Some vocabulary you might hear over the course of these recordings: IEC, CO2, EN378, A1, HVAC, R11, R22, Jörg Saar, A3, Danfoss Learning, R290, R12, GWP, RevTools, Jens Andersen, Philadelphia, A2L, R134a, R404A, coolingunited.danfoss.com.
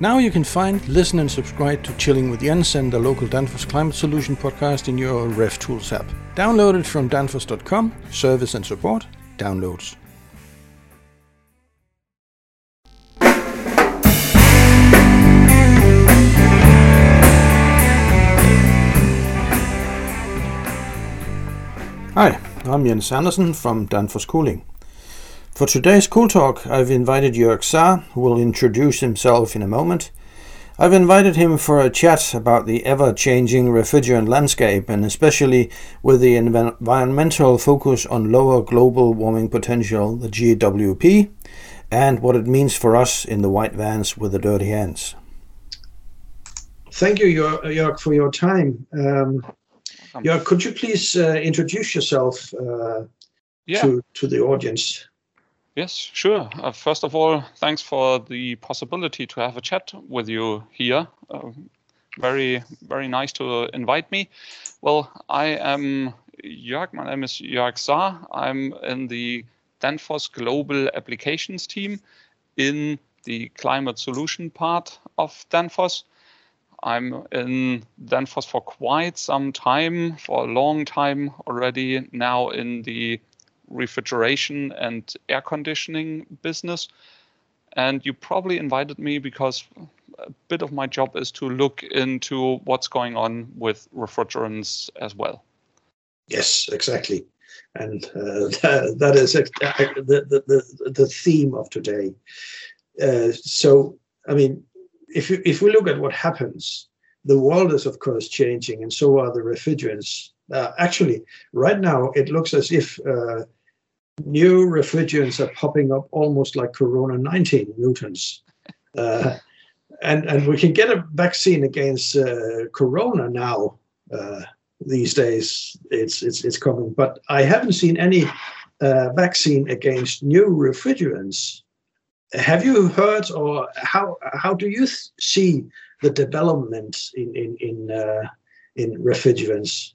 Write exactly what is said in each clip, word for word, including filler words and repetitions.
Now you can find, listen and subscribe to Chilling with Jens and the local Danfoss Climate Solution podcast in your RevTools app. Download it from danfoss dot com, service and support, downloads. Hi, I'm Jens Andersen from Danfoss Cooling. For today's Cool Talk, I've invited Jörg Saar, who will introduce himself in a moment. I've invited him for a chat about the ever-changing refrigerant landscape, and especially with the env- environmental focus on lower global warming potential, the G W P, and what it means for us in the white vans with the dirty hands. Thank you, Jörg, for your time. Um, Jörg, could you please uh, introduce yourself uh, yeah. to, to the audience? Yes, sure. Uh, first of all, thanks for the possibility to have a chat with you here. Uh, very, very nice to invite me. Well, I am Jörg. My name is Jörg Saar. I'm in the Danfoss Global Applications team in the climate solution part of Danfoss. I'm in Danfoss for quite some time, for a long time already, now in the refrigeration and air conditioning business. And you probably invited me because a bit of my job is to look into what's going on with refrigerants as well. Yes, exactly. And uh, that, that is uh, the, the, the theme of today. Uh, so, I mean, if you, if we look at what happens, the world is, of course, changing, and so are the refrigerants. Uh, actually, right now, it looks as if uh, new refrigerants are popping up almost like Corona nineteen mutants. Uh, and, and we can get a vaccine against uh, Corona now uh, these days. It's, it's, it's coming. But I haven't seen any uh, vaccine against new refrigerants. Have you heard, or how how do you th- see the development in, in, in, uh, in refrigerants?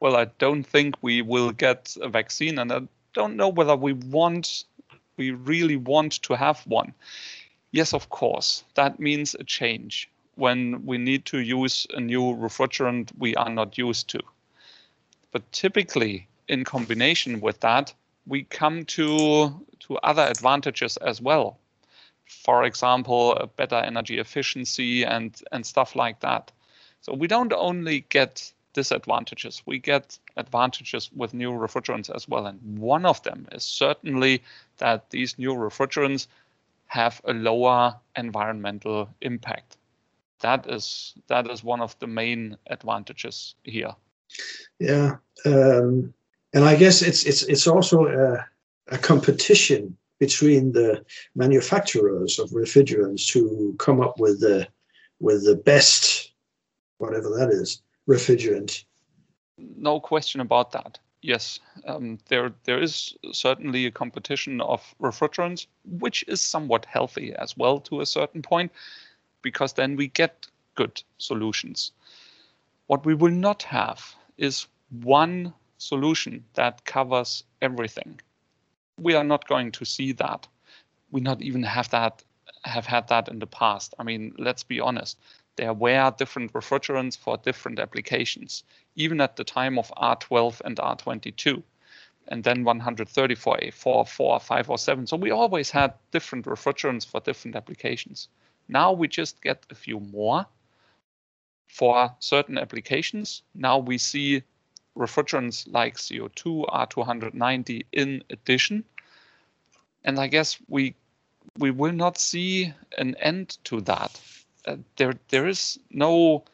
Well, I don't think we will get a vaccine, and I don't know whether we want, we really want to have one. Yes, of course, that means a change when we need to use a new refrigerant we are not used to. But typically, in combination with that, we come to, to other advantages as well. For example, a better energy efficiency and, and stuff like that. So we don't only get disadvantages. We get advantages with new refrigerants as well. And one of them is certainly that these new refrigerants have a lower environmental impact. That is that is one of the main advantages here. Yeah. Um, and I guess it's it's it's also a, a competition between the manufacturers of refrigerants to come up with the with the best, whatever that is, refrigerant. No question about that. Yes, um, there there is certainly a competition of refrigerants, which is somewhat healthy as well to a certain point, because then we get good solutions. What we will not have is one solution that covers everything. We are not going to see that. We not even have that have had that in the past. I mean, let's be honest. There were different refrigerants for different applications, even at the time of R twelve and R twenty-two, and then one thirty-four A, four, four, five, or seven. So we always had different refrigerants for different applications. Now we just get a few more for certain applications. Now we see refrigerants like C O two, R two ninety in addition. And I guess we we will not see an end to that. Uh, there, there is no,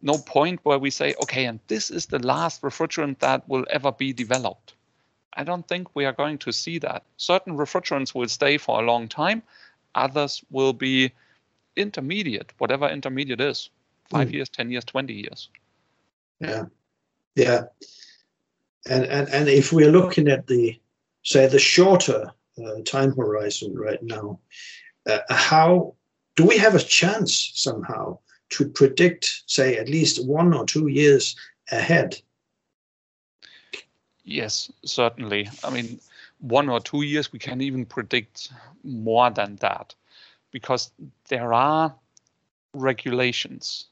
no point where we say, okay, and this is the last refrigerant that will ever be developed. I don't think we are going to see that. Certain refrigerants will stay for a long time. Others will be intermediate, whatever intermediate is, five mm. years, ten years, twenty years. Yeah, yeah. And and and if we're looking at the, say, the shorter uh, time horizon right now, uh, how. Do we have a chance somehow to predict, say, at least one or two years ahead? Yes, certainly. I mean, one or two years, we can even predict more than that. because there are regulations,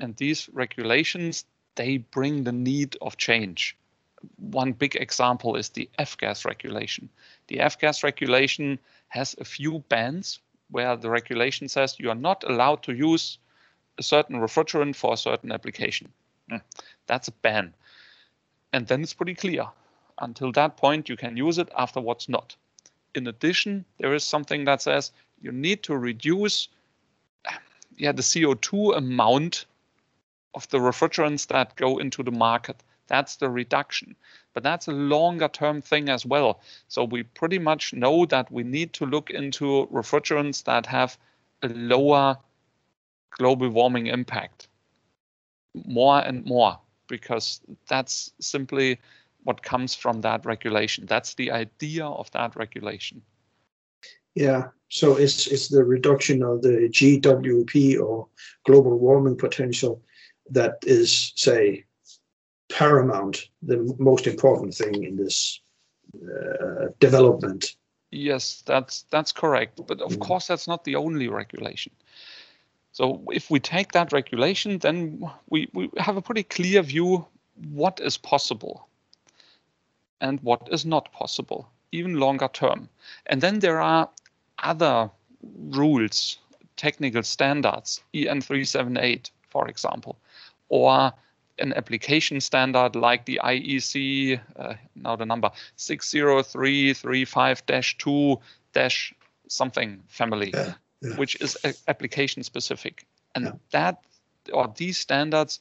and these regulations, they bring the need of change. One big example is the F gas regulation. The F gas regulation has a few bands where the regulation says you are not allowed to use a certain refrigerant for a certain application. Mm. That's a ban. And then it's pretty clear. Until that point, you can use it, afterwards not. In addition, there is something that says you need to reduce yeah, the C O two amount of the refrigerants that go into the market. That's the reduction, but that's a longer term thing as well. So we pretty much know that we need to look into refrigerants that have a lower global warming impact more and more, because that's simply what comes from that regulation. That's the idea of that regulation. Yeah, so it's, it's the reduction of the G W P or global warming potential that is, say, paramount, the most important thing in this uh, development. Yes, that's that's correct. But of mm. course, that's not the only regulation. So if we take that regulation, then we, we have a pretty clear view what is possible and what is not possible, even longer term. And then there are other rules, technical standards, E N three seventy-eight, for example, or an application standard like the I E C, uh, now the number six zero three three five dash two dash something family, yeah, yeah. which is application specific. And yeah. that or these standards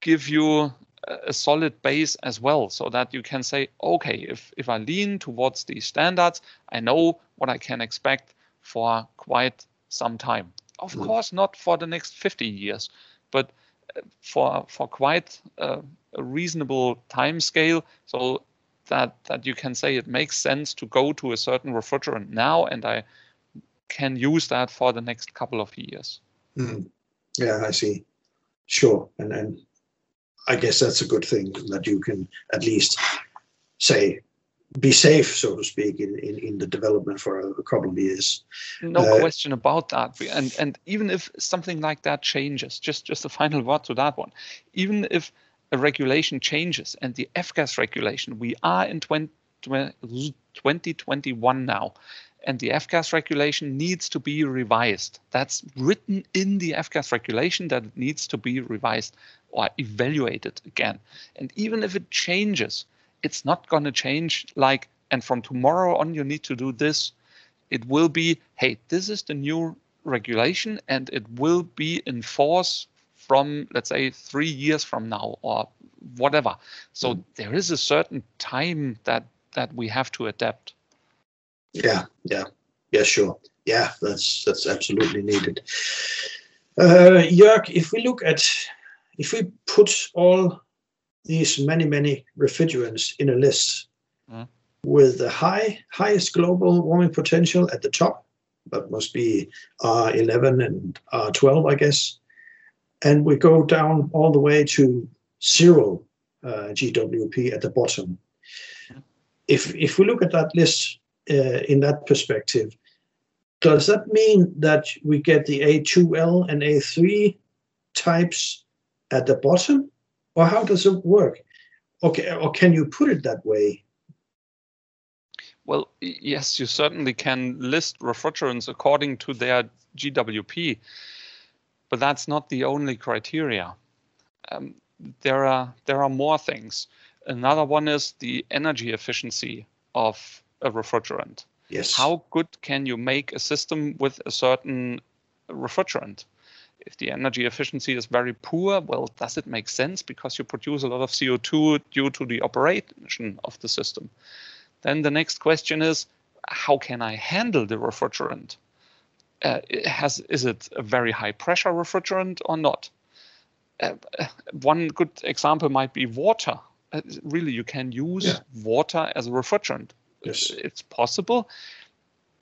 give you a, a solid base as well, so that you can say, okay, if, if I lean towards these standards, I know what I can expect for quite some time. Of mm. course, not for the next fifty years, but for for quite uh, a reasonable time scale, so that that you can say it makes sense to go to a certain refrigerant now, and I can use that for the next couple of years. Mm. Yeah, I see. Sure, and and I guess that's a good thing, that you can at least say be safe, so to speak, in, in, in the development for a couple of years. No uh, question about that. And and even if something like that changes, just, just a final word to that one, even if a regulation changes, and the F gas regulation, we are in twenty twenty-one now, and the F gas regulation needs to be revised. That's written in the F gas regulation that it needs to be revised or evaluated again. And even if it changes, it's not going to change like, and from tomorrow on, you need to do this. It will be, hey, this is the new regulation, and it will be in force from, let's say, three years from now or whatever. So mm. there is a certain time that that we have to adapt. Yeah, yeah, yeah, sure. Yeah, that's that's absolutely needed. Uh, Jörg, if we look at, if we put all these many, many refrigerants in a list mm. with the high, highest global warming potential at the top. That must be R eleven and R twelve, I guess. And we go down all the way to zero uh, G W P at the bottom. Mm. If, if we look at that list uh, in that perspective, does that mean that we get the A two L and A three types at the bottom? Or how does it work? Okay, or can you put it that way? Well, yes, you certainly can list refrigerants according to their G W P, but that's not the only criteria. Um, there are there are more things. Another one is the energy efficiency of a refrigerant. Yes. How good can you make a system with a certain refrigerant? If the energy efficiency is very poor, well, does it make sense? Because you produce a lot of C O two due to the operation of the system. Then the next question is, how can I handle the refrigerant? Uh, it has, is it a very high pressure refrigerant or not? Uh, one good example might be water. Uh, really, you can use yeah. water as a refrigerant. Yes. It's possible.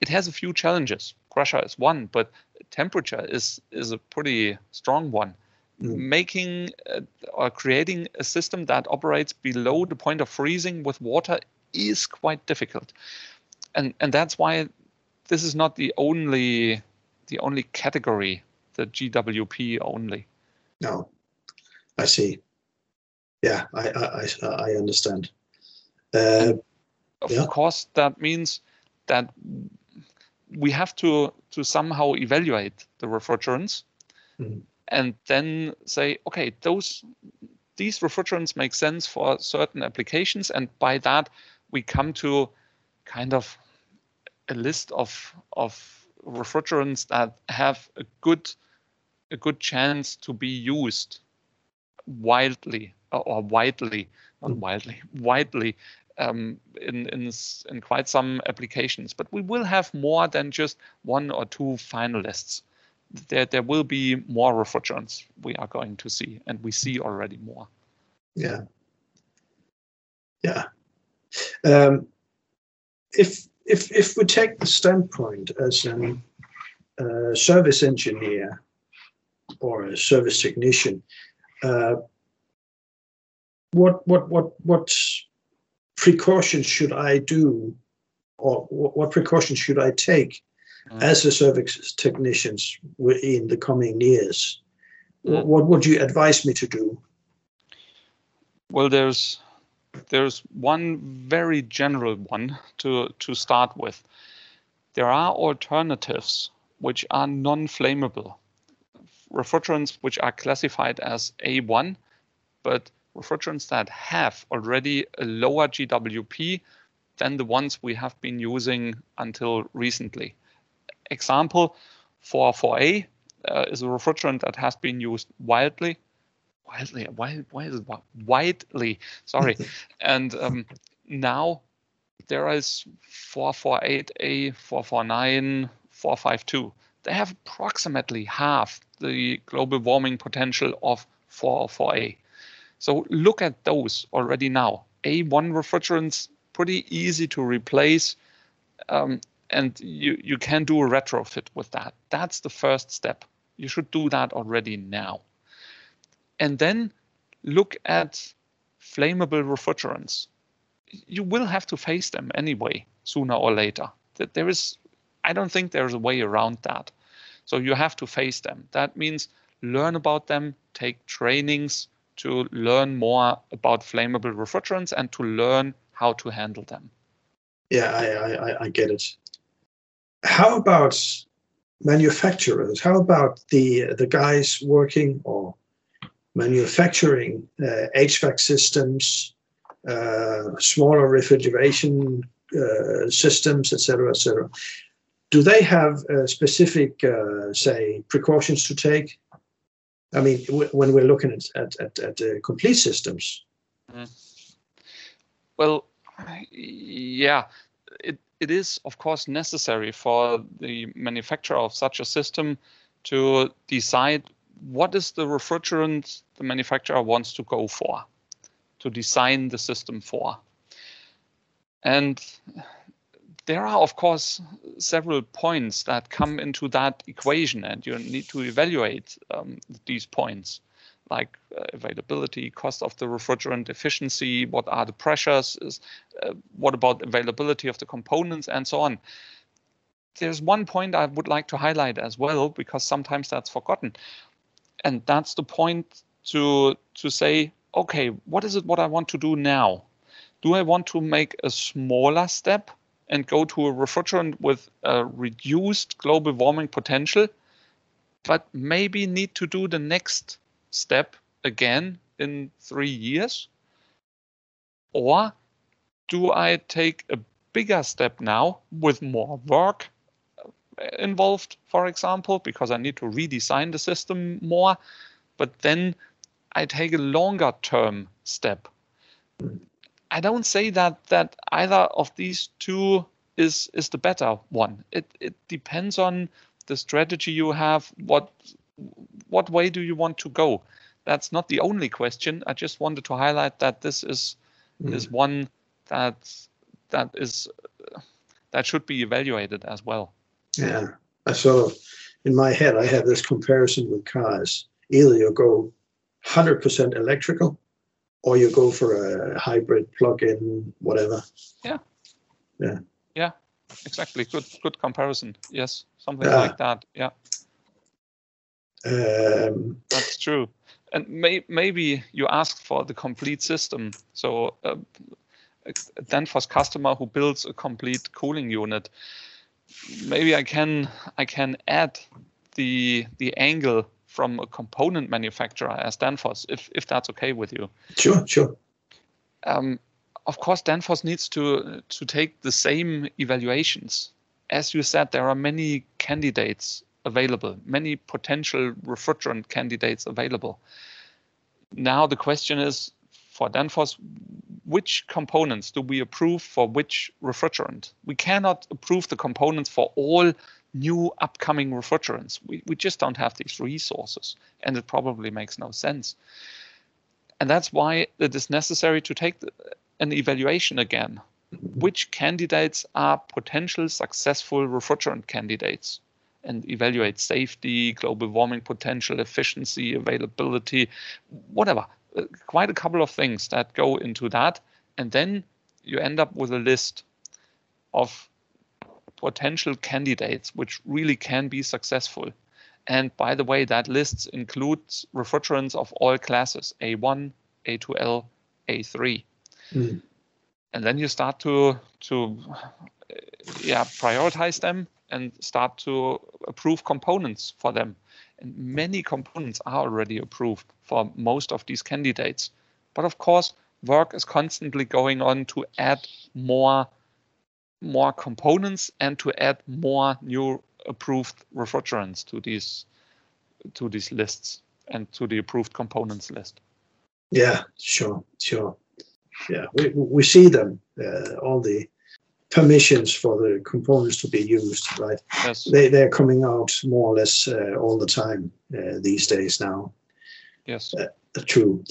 It has a few challenges. Pressure is one, but temperature is is a pretty strong one. Mm. Making uh, or creating a system that operates below the point of freezing with water is quite difficult. And and that's why this is not the only the only category, the G W P only. No, I see. Yeah, I I, I, I understand. Uh, of yeah. course, that means that we have to to somehow evaluate the refrigerants, mm. and then say, okay, those these refrigerants make sense for certain applications, and by that we come to kind of a list of of refrigerants that have a good a good chance to be used wildly or widely, not widely, widely um, in in in quite some applications. But we will have more than just one or two finalists. There there will be more refrigerants we are going to see, and we see already more. Yeah. Yeah. Um, if if if we take the standpoint as an uh, service engineer or a service technician, uh, what what what what precautions should I do, or what precautions should I take mm. as a service technician in the coming years? Mm. What would you advise me to do? Well, there's there's one very general one to to start with. There are alternatives which are non-flammable. Refrigerants which are classified as A one, but refrigerants that have already a lower G W P than the ones we have been using until recently. Example, four four A uh, is a refrigerant that has been used wildly. Wildly, why, why is it widely? Sorry. And um, now there is four four eight A, four four nine, four five two. They have approximately half the global warming potential of four oh four A. So look at those already now. A one refrigerants, pretty easy to replace, um, and you, you can do a retrofit with that. That's the first step. You should do that already now. And then look at flammable refrigerants. You will have to face them anyway, sooner or later. That there is, I don't think there's a way around that. So you have to face them. That means learn about them, take trainings to learn more about flammable refrigerants and to learn how to handle them. Yeah, I, I, I get it. How about manufacturers? How about the the guys working or manufacturing uh, H V A C systems, uh, smaller refrigeration uh, systems, et cetera, et cetera? Do they have uh, specific, uh, say, precautions to take? I mean, w when we're looking at at at, at uh, complete systems. Mm. Well, yeah, it it is of course necessary for the manufacturer of such a system to decide what is the refrigerant the manufacturer wants to go for, to design the system for, and. There are, of course, several points that come into that equation, and you need to evaluate um, these points, like uh, availability, cost of the refrigerant, efficiency, what are the pressures, is, uh, what about availability of the components, and so on. There's one point I would like to highlight as well, because sometimes that's forgotten, and that's the point to, to say, okay, what is it what I want to do now? Do I want to make a smaller step and go to a refrigerant with a reduced global warming potential, but maybe need to do the next step again in three years? Or do I take a bigger step now with more work involved, for example, because I need to redesign the system more, but then I take a longer term step? I don't say that that either of these two is is the better one. It it depends on the strategy you have. What what way do you want to go? That's not the only question. I just wanted to highlight that this is mm. is one that that is that should be evaluated as well. Yeah, I sort of in my head I have this comparison with cars. Either you go one hundred percent electrical, or you go for a hybrid plug-in, whatever. Yeah. Yeah. Yeah. Exactly. Good. Good comparison. Yes. something yeah. like that. Yeah, um, that's true. And may, maybe you ask for the complete system. So uh, a Danfoss customer who builds a complete cooling unit, maybe I can I can add the the angle from a component manufacturer as Danfoss, if if that's okay with you. Sure, sure. Um, of course, Danfoss needs to to take the same evaluations. As you said, there are many candidates available, many potential refrigerant candidates available. Now the question is, for Danfoss, which components do we approve for which refrigerant? We cannot approve the components for all new upcoming refrigerants. We, we just don't have these resources, and it probably makes no sense. And that's why it is necessary to take the, an evaluation again. Which candidates are potential successful refrigerant candidates, and evaluate safety, global warming potential, efficiency, availability, whatever. Quite a couple of things that go into that. And then you end up with a list of potential candidates which really can be successful. And by the way, that list includes refrigerants of all classes, A one, A two L, A three. Mm. And then you start to to yeah prioritize them and start to approve components for them. And many components are already approved for most of these candidates. But of course, work is constantly going on to add more more components and to add more new approved refrigerants to these to these lists and to the approved components list. Yeah, sure, sure. Yeah, we we see them, uh, all the permissions for the components to be used, right? Yes. They they're coming out more or less uh, all the time uh, these days now. Yes, uh, true.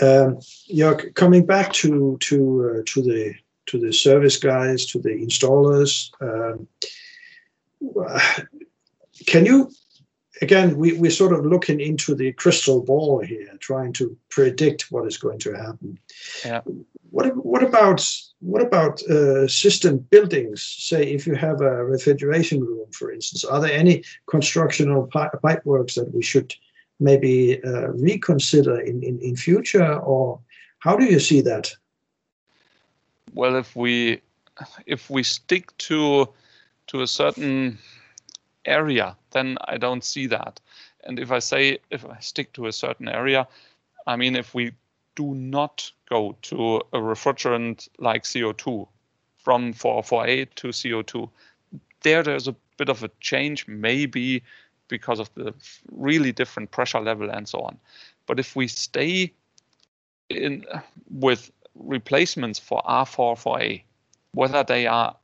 Um, Jörg, coming back to to uh, to the to the service guys, to the installers. Um, can you? Again, we, we're sort of looking into the crystal ball here, trying to predict what is going to happen. Yeah. What what about what about uh, system buildings? Say, if you have a refrigeration room, for instance, are there any construction or pi pipe works that we should maybe uh, reconsider in, in in future, or how do you see that? Well, if we if we stick to to a certain area, then I don't see that. And if I say, if I stick to a certain area, I mean, if we do not go to a refrigerant like C O two, from four four eight to C O two, there, there's a bit of a change, maybe because of the really different pressure level and so on. But if we stay in with replacements for R four four A, whether they are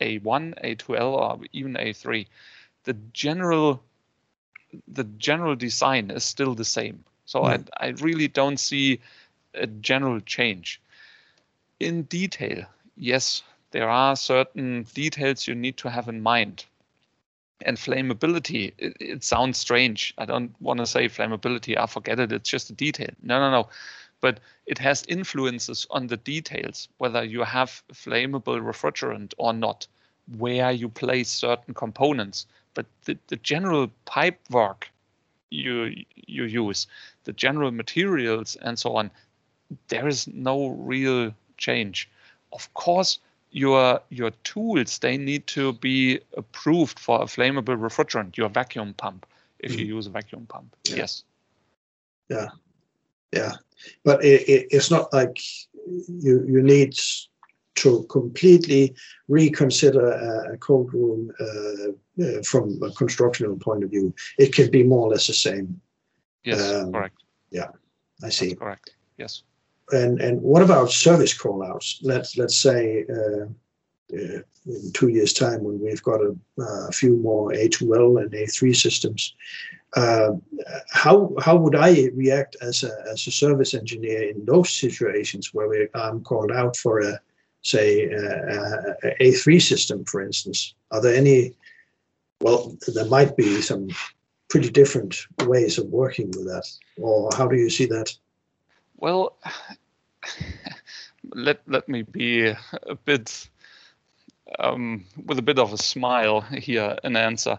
A one, A two L, or even A three, the general the general design is still the same. So mm. I, I really don't see a general change. In detail, yes, there are certain details you need to have in mind. And flammability, it, it sounds strange. I don't want to say flammability, I forget it, it's just a detail. No, no, no. But it has influences on the details, whether you have flammable refrigerant or not, where you place certain components. But the, the general pipe work you you use, the general materials and so on, there is no real change. Of course, your your tools, they need to be approved for a flammable refrigerant, your vacuum pump, if mm. you use a vacuum pump. Yeah. Yes. Yeah. Yeah. But it, it, it's not like you, you need to completely reconsider a, a cold room uh, uh, from a constructional point of view. It can be more or less the same. Yes, um, correct. Yeah, I see. That's correct. Yes. And and what about service callouts? Let's let's say uh, uh, in two years' time, when we've got a, a few more A two L and A three systems, uh, how how would I react as a as a service engineer in those situations where we, I'm called out for a say uh, uh, A three system, for instance? Are there any, well, there might be some pretty different ways of working with that, or how do you see that? Well, let, let me be a bit um, with a bit of a smile here an answer.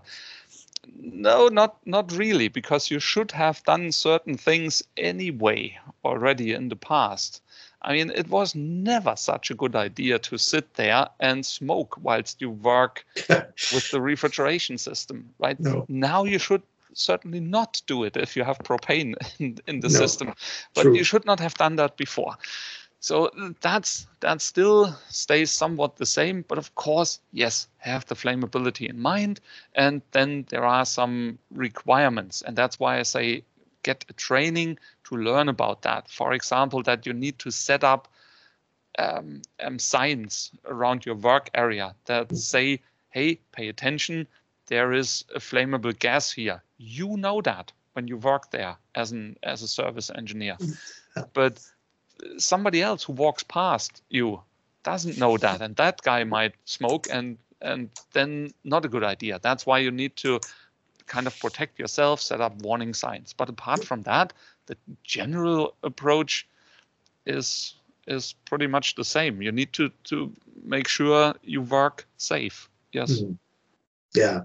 No, not not really, because you should have done certain things anyway already in the past. I mean, it was never such a good idea to sit there and smoke whilst you work with the refrigeration system, right? No. Now you should certainly not do it if you have propane in, in the no. system, but True. You should not have done that before. So that's that still stays somewhat the same, but of course, yes, have the flammability in mind, and then there are some requirements, and that's why I say get a training to learn about that. For example, that you need to set up um, um, signs around your work area that say, hey, pay attention, there is a flammable gas here. You know that when you work there as an as a service engineer, but somebody else who walks past you doesn't know that, and that guy might smoke, and and then not a good idea. That's why you need to kind of protect yourself, set up warning signs. But apart from that, the general approach is is pretty much the same. You need to to make sure you work safe. Yes. Mm-hmm. Yeah.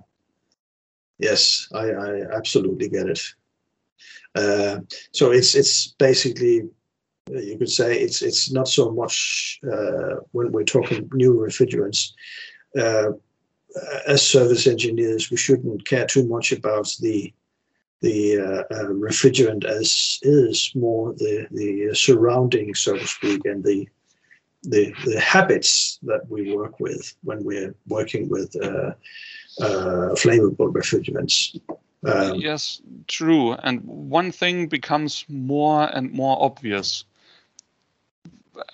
Yes, I, I absolutely get it. Uh, so it's it's basically, you could say it's it's not so much uh, when we're talking new refrigerants. Uh, as service engineers, we shouldn't care too much about the the uh, uh, refrigerant as is, more the the surroundings, so to speak, and the the the habits that we work with when we're working with uh, uh, flammable refrigerants. Um, yes, true. And one thing becomes more and more obvious.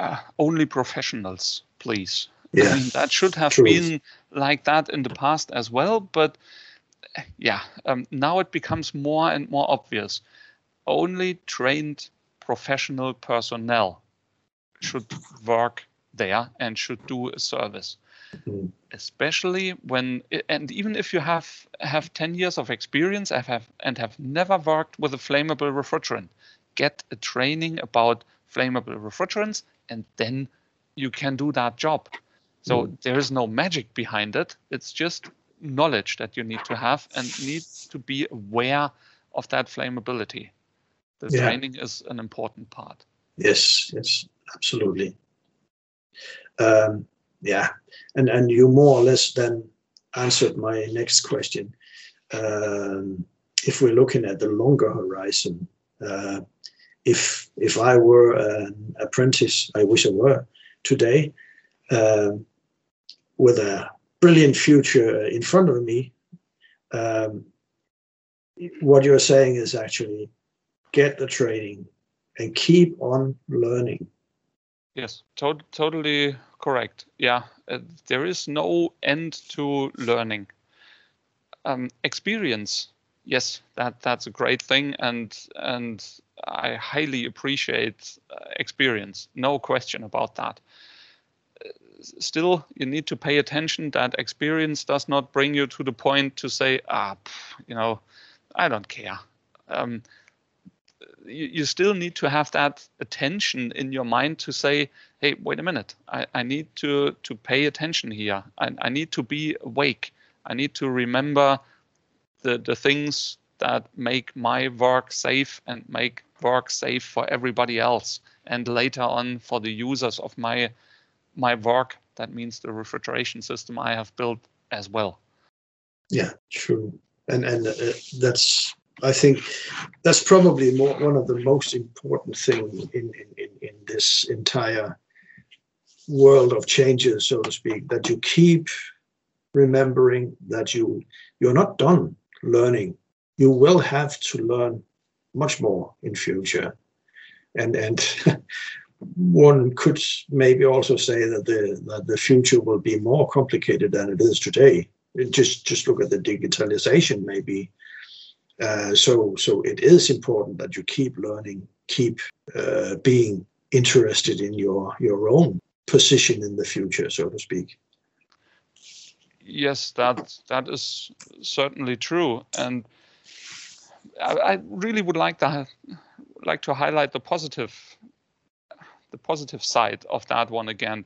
Uh, only professionals, please. Yeah. I mean, that should have True. Been like that in the past as well. But yeah, um, now it becomes more and more obvious. Only trained professional personnel should work there and should do a service. Mm-hmm. Especially when, and even if you have have ten years of experience and have, and have never worked with a flammable refrigerant, get a training about flammable refrigerants, and then you can do that job. So mm. there is no magic behind it. It's just knowledge that you need to have and need to be aware of that flammability. The yeah. training is an important part. Yes, yes, absolutely. Um, yeah, and and you more or less then answered my next question. Um, if we're looking at the longer horizon, uh, If if I were an apprentice, I wish I were today, uh, with a brilliant future in front of me, um, what you're saying is actually get the training and keep on learning. Yes, to- totally correct. Yeah, uh, there is no end to learning. Um, experience, yes, that that's a great thing, and and. I highly appreciate experience, no question about that. Still, you need to pay attention that experience does not bring you to the point to say, ah, pff, you know, I don't care. Um, you, you still need to have that attention in your mind to say, hey, wait a minute, I, I need to, to pay attention here. I, I need to be awake. I need to remember the, the things that make my work safe and make work safe for everybody else, and later on for the users of my my work. That means the refrigeration system I have built as well. Yeah, true. And and uh, that's, I think that's probably more, one of the most important things in, in, in, in this entire world of changes, so to speak, that you keep remembering that you you're not done learning. You will have to learn much more in future, and and one could maybe also say that the that the future will be more complicated than it is today. It just just look at the digitalization, maybe. Uh, so so it is important that you keep learning, keep uh, being interested in your your own position in the future, so to speak. Yes, that that is certainly true, and. I really would like to like to highlight the positive, the positive side of that one again.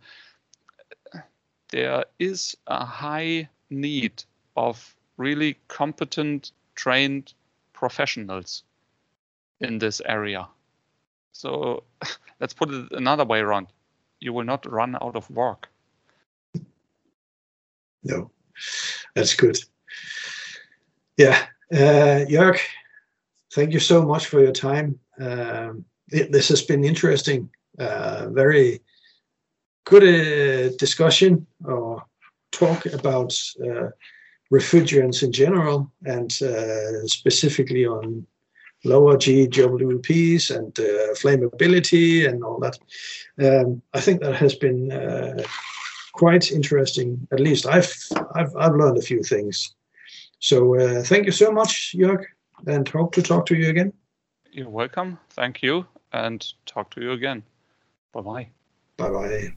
there is a high need of really competent, trained professionals in this area. So let's put it another way around. You will not run out of work. No, that's good. Yeah, uh, Jörg, thank you so much for your time. Um, it, this has been interesting, uh, very good uh, discussion or talk about uh, refrigerants in general, and uh, specifically on lower G W Ps and uh, flammability and all that. Um, I think that has been uh, quite interesting. At least I've I've I've learned a few things. So uh, thank you so much, Jörg, and hope to talk to you again. You're welcome. Thank you, and talk to you again. Bye bye. Bye bye.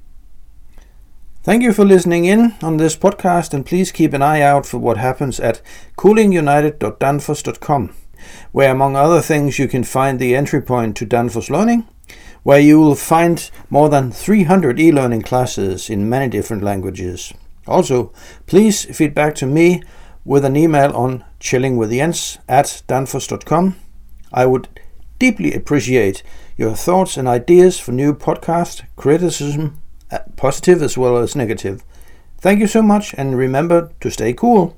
Thank you for listening in on this podcast, and please keep an eye out for what happens at cooling united dot danfoss dot com. Where, among other things, you can find the entry point to Danfoss Learning, where you will find more than three hundred e-learning classes in many different languages. Also, please feed back to me with an email on chilling with jens at danfoss dot com. I would deeply appreciate your thoughts and ideas for new podcast, criticism, positive as well as negative. Thank you so much, and remember to stay cool.